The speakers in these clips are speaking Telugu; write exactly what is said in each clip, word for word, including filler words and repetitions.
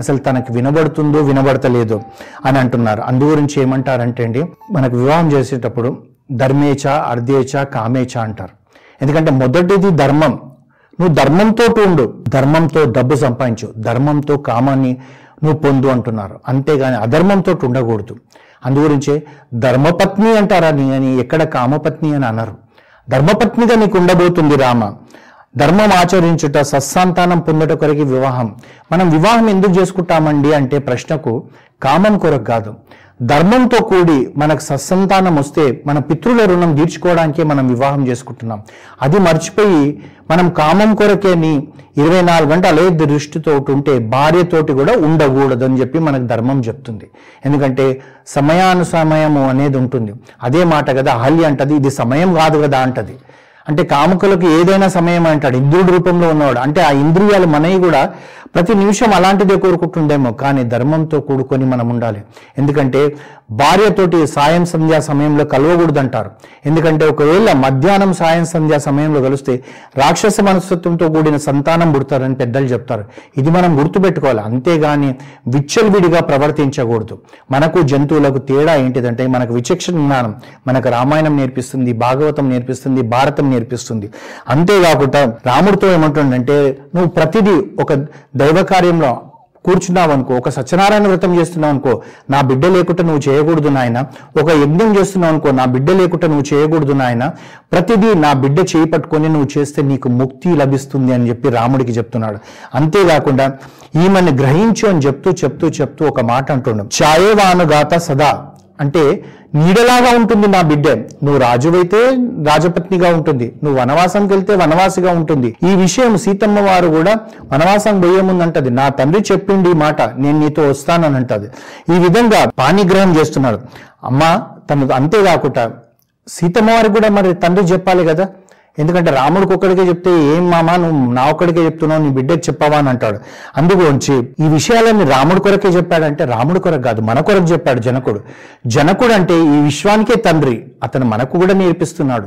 అసలు తనకు వినబడుతుందో వినబడతలేదో అని అంటున్నారు. అందు గురించి ఏమంటారంటే అండి, మనకు వివాహం చేసేటప్పుడు ధర్మేచ అర్ధేచ కామేచ అంటారు. ఎందుకంటే మొదటిది ధర్మం. నువ్వు ధర్మంతో ఉండు, ధర్మంతో డబ్బు సంపాదించు, ధర్మంతో కామాన్ని నువ్వు పొందు అంటున్నారు. అంతేగాని అధర్మంతో ఉండకూడదు. అందుగురించే ధర్మపత్ని అంటారని అని ఎక్కడ కామపత్ని అని అన్నారు. ధర్మపత్నిగా నీకు ఉండబోతుంది రామ. ధర్మం ఆచరించుట సత్సంతానం పొందట కొరకు వివాహం. మనం వివాహం ఎందుకు చేసుకుంటామండి అంటే ప్రశ్నకు కామం కొరకు కాదు, ధర్మంతో కూడి మనకు సత్సంతానం వస్తే మన పితృల రుణం తీర్చుకోవడానికే మనం వివాహం చేసుకుంటున్నాం. అది మర్చిపోయి మనం కామం కొరకేని ఇరవై నాలుగు గంటలు ఏ దృష్టితో ఉంటే భార్యతోటి కూడా ఉండకూడదు అని చెప్పి మనకు ధర్మం చెప్తుంది. ఎందుకంటే సమయానుసమయము అనేది ఉంటుంది. అదే మాట కదా అహల్య అంటది, ఇది సమయం కాదు కదా అంటది. అంటే కాముకులకు ఏదైనా సమయం అంటాడు, ఇంద్రుడి రూపంలో ఉన్నవాడు. అంటే ఆ ఇంద్రియాలు మనవి కూడా ప్రతి నిమిషం అలాంటిదే కోరుకుంటుండేమో. కానీ ధర్మంతో కూడుకొని మనం ఉండాలి. ఎందుకంటే భార్యతోటి సాయం సంధ్యా సమయంలో కలవకూడదు అంటారు. ఎందుకంటే ఒకవేళ మధ్యాహ్నం సాయం సంధ్యా సమయంలో కలిస్తే రాక్షస మనస్తత్వంతో కూడిన సంతానం పుడతారని పెద్దలు చెప్తారు. ఇది మనం గుర్తుపెట్టుకోవాలి. అంతేగాని విచ్చలవిడిగా ప్రవర్తించకూడదు. మనకు జంతువులకు తేడా ఏంటిదంటే మనకు విచక్షణ జ్ఞానం. మనకు రామాయణం నేర్పిస్తుంది, భాగవతం నేర్పిస్తుంది, భారతం నేర్పిస్తుంది. అంతేకాకుండా రాముడితో ఏమంటుండంటే, నువ్వు ప్రతిదీ ఒక దైవ కార్యంలో కూర్చున్నావు అనుకో, ఒక సత్యనారాయణ వ్రతం చేస్తున్నావు అనుకో, నా బిడ్డ లేకుండా నువ్వు చేయకూడదు నాయన. ఒక యజ్ఞం చేస్తున్నావు అనుకో, నా బిడ్డ లేకుండా నువ్వు చేయకూడదు నాయన. ప్రతిదీ నా బిడ్డ చేయి పట్టుకొని నువ్వు చేస్తే నీకు ముక్తి లభిస్తుంది అని చెప్పి రాముడికి చెప్తున్నాడు. అంతేకాకుండా ఈమెను గ్రహించు అని చెప్తూ చెప్తూ చెప్తూ ఒక మాట అంటున్నాం, ఛాయేవానుగాత సదా, అంటే నీడలాగా ఉంటుంది నా బిడ్డ. నువ్వు రాజువైతే రాజపత్నిగా ఉంటుంది, నువ్వు వనవాసంకి వెళ్తే వనవాసిగా ఉంటుంది. ఈ విషయం సీతమ్మ వారు కూడా వనవాసం పోయేముందంటది, నా తండ్రి చెప్పిండి ఈ మాట, నేను నీతో వస్తానని అంటది. ఈ విధంగా పాణిగ్రహం చేస్తున్నాడు అమ్మ తను. అంతేకాకుండా సీతమ్మ వారికి కూడా మరి తండ్రి చెప్పాలి కదా. ఎందుకంటే రాముడికి ఒక్కడికే చెప్తే ఏం మామ నువ్వు నా ఒక్కడికే చెప్తున్నావు, నీ బిడ్డకి చెప్పావా అని అంటాడు. అందుగురించి ఈ విషయాలన్నీ రాముడి కొరకే చెప్పాడంటే రాముడి కొరకు కాదు మన కొరకు చెప్పాడు. జనకుడు జనకుడు అంటే ఈ విశ్వానికే తండ్రి, అతను మనకు కూడా నేర్పిస్తున్నాడు.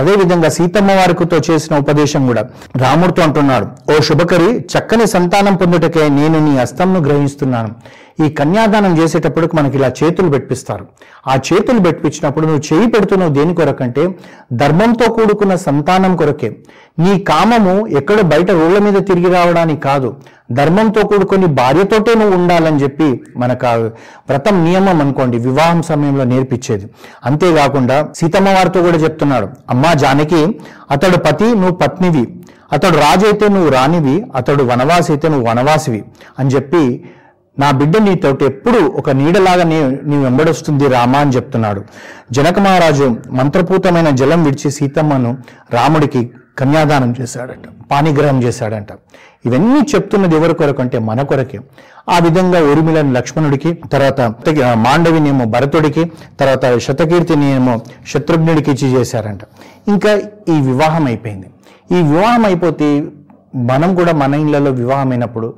అదేవిధంగా సీతమ్మ వారికితో చేసిన ఉపదేశం కూడా రాముడితో అంటున్నాడు, ఓ శుభకరి, చక్కని సంతానం పొందుటకే నేను నీ హస్తంను గ్రహిస్తున్నాను. ఈ కన్యాదానం చేసేటప్పుడు మనకి ఇలా చేతులు పెట్టిస్తారు. ఆ చేతులు పెట్టించినప్పుడు నువ్వు చేయి పెడుతున్నావు దేని కొరకంటే ధర్మంతో కూడుకున్న సంతానం కొరకే. నీ కామము ఎక్కడో బయట రోడ్ల మీద తిరిగి రావడానికి కాదు, ధర్మంతో కూడుకొని భార్యతోటే నువ్వు ఉండాలని చెప్పి మనకు ఆ వ్రతం నియమం అనుకోండి వివాహం సమయంలో నేర్పించేది. అంతేకాకుండా సీతమ్మ వారితో కూడా చెప్తున్నాడు, అమ్మా జానకి, అతడు పతి, నువ్వు పత్నివి, అతడు రాజు అయితే నువ్వు రాణివి, అతడు వనవాసి అయితే నువ్వు వనవాసివి అని చెప్పి నా బిడ్డ నీతోటి ఎప్పుడు ఒక నీడలాగా నీ నీ వెంబడొస్తుంది రామ అని చెప్తున్నాడు. జనక మహారాజు మంత్రపూతమైన జలం విడిచి సీతమ్మను రాముడికి కన్యాదానం చేశాడంట, పాణిగ్రహం చేశాడంట. ఇవన్నీ చెప్తున్నది ఎవరి కొరకు అంటే మన కొరకే. ఆ విధంగా ఉరిమిలని లక్ష్మణుడికి, తర్వాత మాండవినేమో భరతుడికి, తర్వాత శతకీర్తిని ఏమో శత్రుఘ్నుడికి ఇచ్చి చేశారంట. ఇంకా ఈ వివాహం అయిపోయింది. ఈ వివాహం అయిపోతే మనం కూడా మన ఇళ్లలో వివాహమైనప్పుడు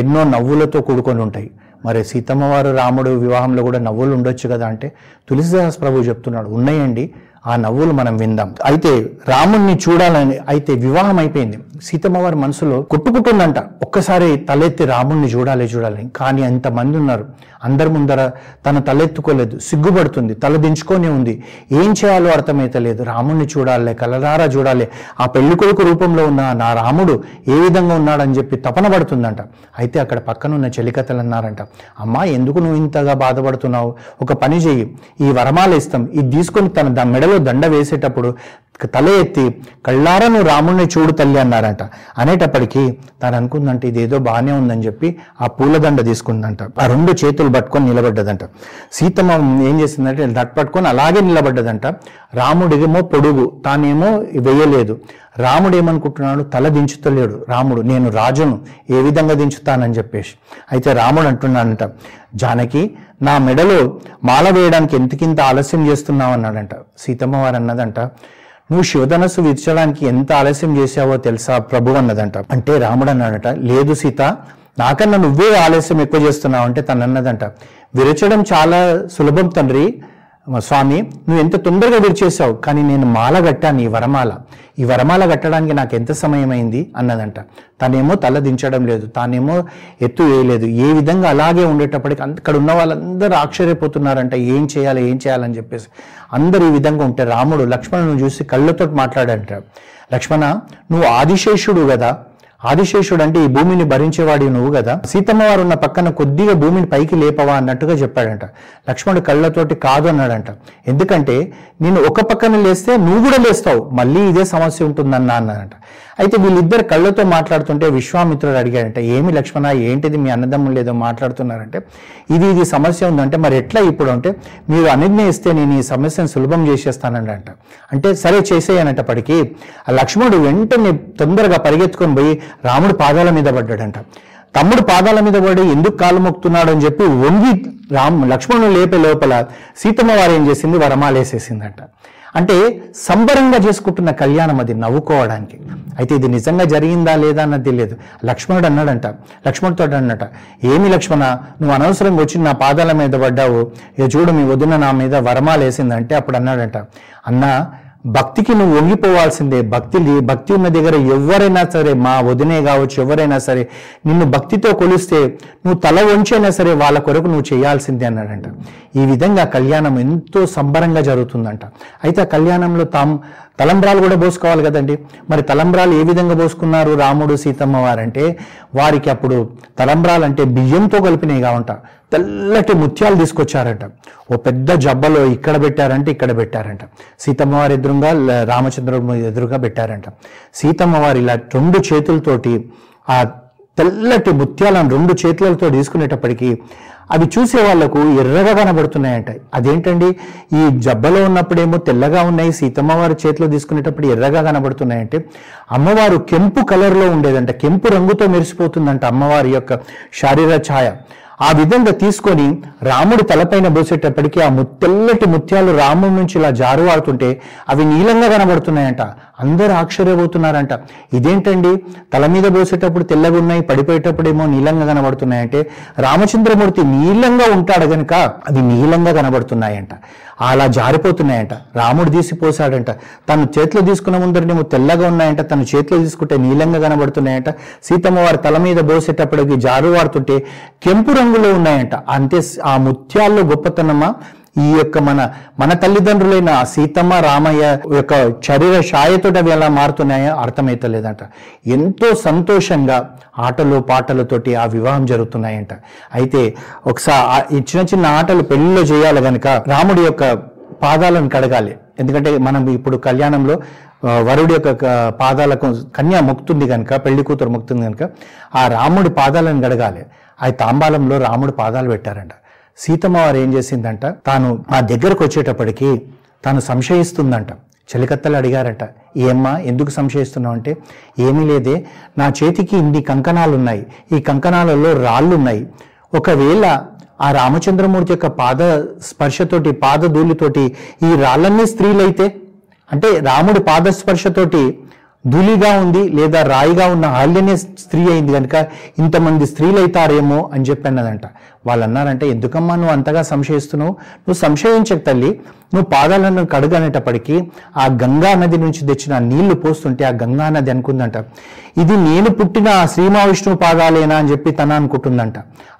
ఎన్నో నవ్వులతో కూడుకొని ఉంటాయి. మరి సీతమ్మవారు రాముడు వివాహంలో కూడా నవ్వులు ఉండొచ్చు కదా అంటే తులసిదాస్ ప్రభు చెప్తున్నాడు, ఉన్నాయండి, ఆ నవ్వులు మనం విందాం. అయితే రాముణ్ణి చూడాలని, అయితే వివాహం అయిపోయింది, సీతమ్మవారి మనసులో కొట్టుకుంటుందంట, ఒక్కసారి తలెత్తి రాముణ్ణి చూడాలి చూడాలి. కానీ అంతమంది ఉన్నారు, అందరి ముందర తను తలెత్తుకోలేదు, సిగ్గుపడుతుంది, తల దించుకొని ఉంది, ఏం చేయాలో అర్థమైతలేదు. రాముణ్ణి చూడాలి, కలరారా చూడాలి, ఆ పెళ్లి కొడుకు రూపంలో ఉన్న నా రాముడు ఏ విధంగా ఉన్నాడని చెప్పి తపన పడుతుందంట. అయితే అక్కడ పక్కనున్న చెలికత్తలు అన్నారంట, అమ్మా ఎందుకు నువ్వు ఇంతగా బాధపడుతున్నావు, ఒక పని చెయ్యి, ఈ వరమాల ఇస్తాం, ఇది తీసుకొని తన మెడలో దండ వేసేటప్పుడు తల ఎత్తి కళ్ళారా నువ్వు రాముణ్ణి చూడు తల్లి అన్నారంట. అనేటప్పటికీ తను అనుకుందంటే ఇదేదో బాగానే ఉందని చెప్పి ఆ పూలదండ తీసుకుందంట, ఆ రెండు చేతులు పట్టుకొని నిలబడ్డదంట. సీతమ్మ ఏం చేసిందంటే దట్ పట్టుకొని అలాగే నిలబడ్డదంట. రాముడిదేమో పొడుగు, తానేమో వేయలేదు. రాముడు ఏమనుకుంటున్నాడు, తల దించుతలేడు రాముడు, నేను రాజును ఏ విధంగా దించుతానని చెప్పేసి. అయితే రాముడు అంటున్నాడంట, జానకి, నా మెడలో మాల వేయడానికి ఎంతకింత ఆలస్యం చేస్తున్నావు అన్నాడంట. సీతమ్మ వారు అన్నదంట, నువ్వు శివధనస్సు విరచడానికి ఎంత ఆలస్యం చేశావో తెలుసా ప్రభు అన్నదంట. అంటే రాముడు అన్నాడట, లేదు సీత, నాకన్నా నువ్వే ఆలస్యం ఎక్కువ చేస్తున్నావు అంటే తను అన్నదంట, విరచడం చాలా సులభం తండ్రి, స్వామి, నువ్వు ఎంత తొందరగా విడిచేసావు, కానీ నేను మాల కట్టాను, ఈ వరమాల, ఈ వరమాల కట్టడానికి నాకు ఎంత సమయం అయింది అన్నదంట. తనేమో తల దించడం లేదు, తానేమో ఎత్తు వేయలేదు. ఏ విధంగా అలాగే ఉండేటప్పటికి అక్కడ ఉన్న వాళ్ళందరూ ఆశ్చర్యపోతున్నారంట, ఏం చేయాలి ఏం చేయాలని చెప్పేసి అందరూ ఈ విధంగా ఉంటే రాముడు లక్ష్మణుని చూసి కళ్ళతో మాట్లాడంట. లక్ష్మణ, నువ్వు ఆదిశేషుడు కదా, ఆదిశేషుడు అంటే ఈ భూమిని భరించేవాడి నువ్వు కదా, సీతమ్మ వారు ఉన్న పక్కన కొద్దిగా భూమిని పైకి లేపవా అన్నట్టుగా చెప్పాడంట. లక్ష్మణుడు కళ్ళతోటి కాదు అన్నాడంట. ఎందుకంటే నేను ఒక పక్కన లేస్తే నువ్వు కూడా లేస్తావు, మళ్ళీ ఇదే సమస్య ఉంటుందన్నా అన్నాడంట. అయితే వీళ్ళిద్దరు కళ్ళతో మాట్లాడుతుంటే విశ్వామిత్రుడు అడిగాడంట, ఏమి లక్ష్మణ, ఏంటిది మీ అన్నదమ్ములు ఏదో మాట్లాడుతున్నారంటే, ఇది ఇది సమస్య ఉందంటే మరి ఎట్లా ఇప్పుడు అంటే, మీరు అనిజ్ఞ ఇస్తే నేను ఈ సమస్యను సులభం చేసేస్తానంట. అంటే సరే చేసేయనటప్పటికీ ఆ లక్ష్మణుడు వెంటనే తొందరగా పరిగెత్తుకొని పోయి రాముడు పాదాల మీద పడ్డాడంట. తమ్ముడు పాదాల మీద పడి ఎందుకు కాలు మొక్కుతున్నాడు అని చెప్పి వంగి రామ్ లక్ష్మణుడు లేపే లోపల సీతమ్మ వారు ఏం చేసింది, వరమాలేసేసిందంట. అంటే సంబరంగా చేసుకుంటున్న కళ్యాణం అది, నవ్వుకోవడానికి. అయితే ఇది నిజంగా జరిగిందా లేదా అన్నది తెలియదు. లక్ష్మణుడు అన్నాడంట, లక్ష్మణుడితో అన్నట, ఏమి లక్ష్మణ, నువ్వు అనవసరంగా వచ్చి నా పాదాల మీద పడ్డావు, ఇక చూడు మీ వదిన నా మీద వరమాలేసిందంటే. అప్పుడు అన్నాడంట, అన్నా భక్తికి నువ్వు వంగిపోవాల్సిందే, భక్తి భక్తి ఉన్న దగ్గర ఎవరైనా సరే, మా వదినే కావచ్చు ఎవరైనా సరే, నిన్ను భక్తితో కొలిస్తే నువ్వు తల వంచైనా సరే వాళ్ళ కొరకు నువ్వు చేయాల్సిందే అన్నాడంట. ఈ విధంగా కళ్యాణం ఎంతో సంబరంగా జరుగుతుందంట. అయితే ఆ కళ్యాణంలో తాము తలంబ్రాలు కూడా పోసుకోవాలి కదండి. మరి తలంబ్రాలు ఏ విధంగా పోసుకున్నారు రాముడు సీతమ్మ వారంటే, వారికి అప్పుడు తలంబ్రాలు అంటే బియ్యంతో కలిపినవి కావంట. తెల్లటి ముత్యాలు తీసుకొచ్చారంట, ఓ పెద్ద జబ్బలో ఇక్కడ పెట్టారంటే ఇక్కడ పెట్టారంట. సీతమ్మ వారి ఎదురుగా రామచంద్రుడు ఎదురుగా పెట్టారంట. సీతమ్మ వారు ఇలా రెండు చేతులతోటి ఆ తెల్లటి ముత్యాలను రెండు చేతులతో తీసుకునేటప్పటికీ అవి చూసే వాళ్లకు ఎర్రగా కనబడుతున్నాయంట. అదేంటండి, ఈ జబ్బలో ఉన్నప్పుడేమో తెల్లగా ఉన్నాయి, సీతమ్మవారి చేతిలో తీసుకునేటప్పుడు ఎర్రగా కనబడుతున్నాయంటే అమ్మవారు కెంపు కలర్లో ఉండేదంట, కెంపు రంగుతో మెరిసిపోతుందంట అమ్మవారి యొక్క శారీర ఛాయ. ఆ విధంగా తీసుకొని రాముడు తలపైన పోసేటప్పటికీ ఆ ముత్తెల్లటి ముత్యాలు రాముడి నుంచి ఇలా జారువాడుతుంటే అవి నీలంగా కనబడుతున్నాయంట. అందరూ ఆశ్చర్యపోతున్నారంట, ఇదేంటండి తల మీద పోసేటప్పుడు తెల్లగా ఉన్నాయి, పడిపోయేటప్పుడు ఏమో నీలంగా కనబడుతున్నాయంటే రామచంద్రమూర్తి నీలంగా ఉంటాడు గనుక అవి నీలంగా కనబడుతున్నాయంట, అలా జారిపోతున్నాయంట. రాముడు తీసి పోసాడంట, తను చేతిలో తీసుకున్న ముందరనేమో తెల్లగా ఉన్నాయంట, తను చేతిలో తీసుకుంటే నీలంగా కనబడుతున్నాయంట. సీతమ్మ వారి తల మీద పోసేటప్పటికి జారువాడుతుంటే కెంపు రంగులో ఉన్నాయంట. అంతే, ఆ ముత్యాల్లో గొప్పతనమా ఈ యొక్క మన మన తల్లిదండ్రులైన సీతమ్మ రామయ్య యొక్క శరీర ఛాయతోటి అవి ఎలా మారుతున్నాయో అర్థమైతలేదంట. ఎంతో సంతోషంగా ఆటలు పాటలతోటి ఆ వివాహం జరుగుతున్నాయంట. అయితే ఒకసారి చిన్న చిన్న ఆటలు పెళ్లిలో చేయాలి కనుక రాముడి యొక్క పాదాలను కడగాలి, ఎందుకంటే మనం ఇప్పుడు కళ్యాణంలో వరుడి యొక్క పాదాలకు కన్య మొక్కుతుంది కనుక, పెళ్లి కూతురు మొక్కుతుంది కనుక ఆ రాముడి పాదాలను కడగాలి. ఆ తాంబాలంలో రాముడు పాదాలు పెట్టారంట. సీతమ్మ వారు ఏం చేసిందంట, తాను ఆ దగ్గరకు వచ్చేటప్పటికి తాను సంశయిస్తుందంట. చెలికత్తలు అడిగారట, ఏమ్మా ఎందుకు సంశయిస్తున్నావు అంటే, ఏమీ లేదే, నా చేతికి ఇన్ని కంకణాలు ఉన్నాయి, ఈ కంకణాలలో రాళ్ళున్నాయి, ఒకవేళ ఆ రామచంద్రమూర్తి యొక్క పాద స్పర్శతోటి పాద ధూళితోటి ఈ రాళ్ళన్నీ స్త్రీలైతే, అంటే రాముడి పాద స్పర్శతోటి ధూళిగా ఉంది లేదా రాయిగా ఉన్న ఆల్యనే స్త్రీ అయింది కనుక ఇంతమంది స్త్రీలు అవుతారేమో అని చెప్పి అన్నదంట. వాళ్ళు అన్నారంటే, ఎందుకమ్మా నువ్వు అంతగా సంశయిస్తున్నావు, నువ్వు సంశయించక తల్లి, నువ్వు పాదాలను కడగనేటప్పటికీ ఆ గంగా నది నుంచి తెచ్చిన నీళ్లు పోస్తుంటే ఆ గంగా నది అనుకుందంట, ఇది నేను పుట్టిన శ్రీ మహావిష్ణువు పాదాలేనా అని చెప్పి తన అనుకుంటుందంట.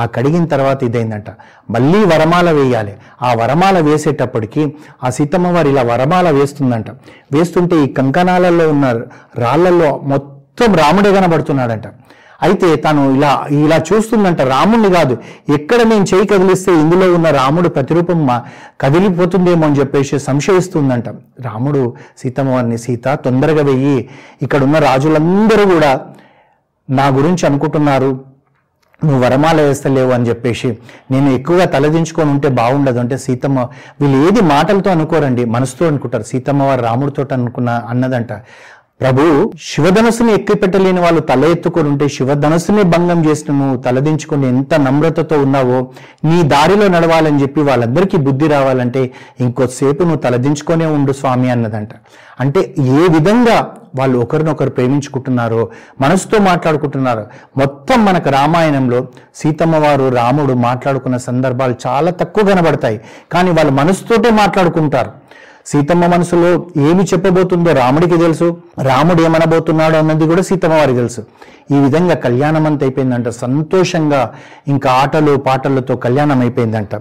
ఆ కడిగిన తర్వాత ఇదైందంట, మళ్ళీ వరమాల వేయాలి. ఆ వరమాల వేసేటప్పటికీ ఆ సీతమ్మ వారు ఇలా వరమాల వేస్తుందంట. వేస్తుంటే ఈ కంకణాలలో ఉన్న రాళ్లలో మొత్తం రాముడే కనబడుతున్నాడంట. అయితే తాను ఇలా ఇలా చూస్తుందంట రాముడిని కాదు, ఎక్కడ నేను చేయి కదిలిస్తే ఇందులో ఉన్న రాముడు ప్రతిరూపం కదిలిపోతుందేమో అని చెప్పేసి సంశయిస్తుందంట. రాముడు సీతమ్మ వారిని, సీత తొందరగా వెయ్యి, ఇక్కడ ఉన్న రాజులందరూ కూడా నా గురించి అనుకుంటున్నారు, నువ్వు వరమాల వేస్తలేవు అని చెప్పేసి, నేను ఎక్కువగా తలదించుకొని ఉంటే బాగుండదు అంటే సీతమ్మ, వీళ్ళు ఏది మాటలతో అనుకోరండి, మనసుతో అనుకుంటారు. సీతమ్మ వారు రాముడితో అనుకున్న అన్నదంట, ప్రభు శివధనస్సుని ఎక్కిపెట్టలేని వాళ్ళు తల ఎత్తుకొని ఉంటే శివధనస్సుని భంగం చేసి నువ్వు తలదించుకుని ఎంత నమ్రతతో ఉన్నావో, నీ దారిలో నడవాలని చెప్పి వాళ్ళందరికీ బుద్ధి రావాలంటే ఇంకోసేపు నువ్వు తలదించుకొనే ఉండు స్వామి అన్నదంట. అంటే ఏ విధంగా వాళ్ళు ఒకరినొకరు ప్రేమించుకుంటున్నారో, మనసుతో మాట్లాడుకుంటున్నారు. మొత్తం మనకు రామాయణంలో సీతమ్మ వారు రాముడు మాట్లాడుకున్న సందర్భాలు చాలా తక్కువ కనబడతాయి, కానీ వాళ్ళు మనసుతోటే మాట్లాడుకుంటారు. సీతమ్మ మనసులో ఏమి చెప్పబోతుందో రాముడికి తెలుసు, రాముడు ఏమనబోతున్నాడో అన్నది కూడా సీతమ్మ వారికి తెలుసు. ఈ విధంగా కళ్యాణం అంత అయిపోయిందంట, సంతోషంగా ఇంకా ఆటలు పాటలతో కళ్యాణం అయిపోయిందంట.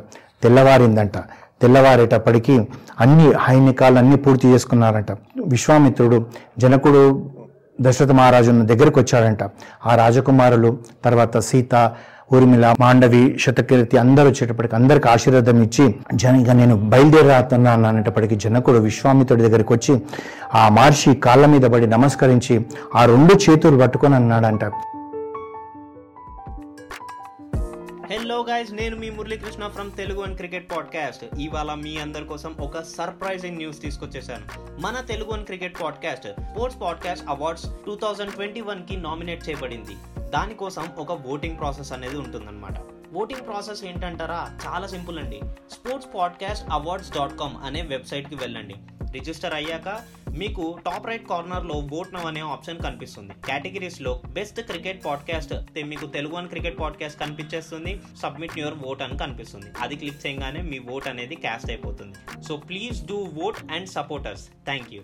తెల్లవారిందంట. తెల్లవారేటప్పటికీ అన్ని హైనికాలు అన్ని పూర్తి చేసుకున్నారంట. విశ్వామిత్రుడు, జనకుడు దశరథ మహారాజుని దగ్గరికి వచ్చాడంట. ఆ రాజకుమారులు తర్వాత సీత, ఊర్మిళ, మాండవి, శతకీర్తి అందరూ వచ్చేటప్పటికి అందరికి ఆశీర్వాదం ఇచ్చి జనగా నేను బయలుదేరాతున్నాను అనేటప్పటికీ జనకుడు విశ్వామిత్రుడి దగ్గరికి వచ్చి ఆ మహర్షి కాళ్ళ మీద పడి నమస్కరించి ఆ రెండు చేతులు పట్టుకొని అన్నాడంట. హలో గైస్, నేను మీ Muralikrishna from TeluguOne cricket podcast. ఇవాళ మీ అందరి కోసం ఒక సర్ప్రైజింగ్ న్యూస్ తీసుకొచ్చేసాను. మన TeluguOne cricket podcast sports podcast awards two thousand twenty one కి నామినేట్ చేయబడింది. దానికోసం ఒక ఓటింగ్ ప్రాసెస్ అనేది ఉంటుందన్నమాట. ఓటింగ్ ప్రాసెస్ ఏంటంటారా, చాలా సింపుల్ అండి. Sports podcast awards dot com అనే వెబ్సైట్కి వెళ్ళండి. రిజిస్టర్ అయ్యాక మీకు టాప్ రైట్ కార్నర్లో ఓట్ నౌ అనే ఆప్షన్ కనిపిస్తుంది. కేటగిరీస్లో బెస్ట్ క్రికెట్ పాడ్కాస్ట్ అయితే మీకు తెలుగువన్ క్రికెట్ పాడ్కాస్ట్ కనిపించేస్తుంది. సబ్మిట్ యువర్ ఓట్ అని కనిపిస్తుంది. అది క్లిక్ చేయగానే మీ ఓట్ అనేది క్యాస్ట్ అయిపోతుంది. So please do vote and supporters. Thank you.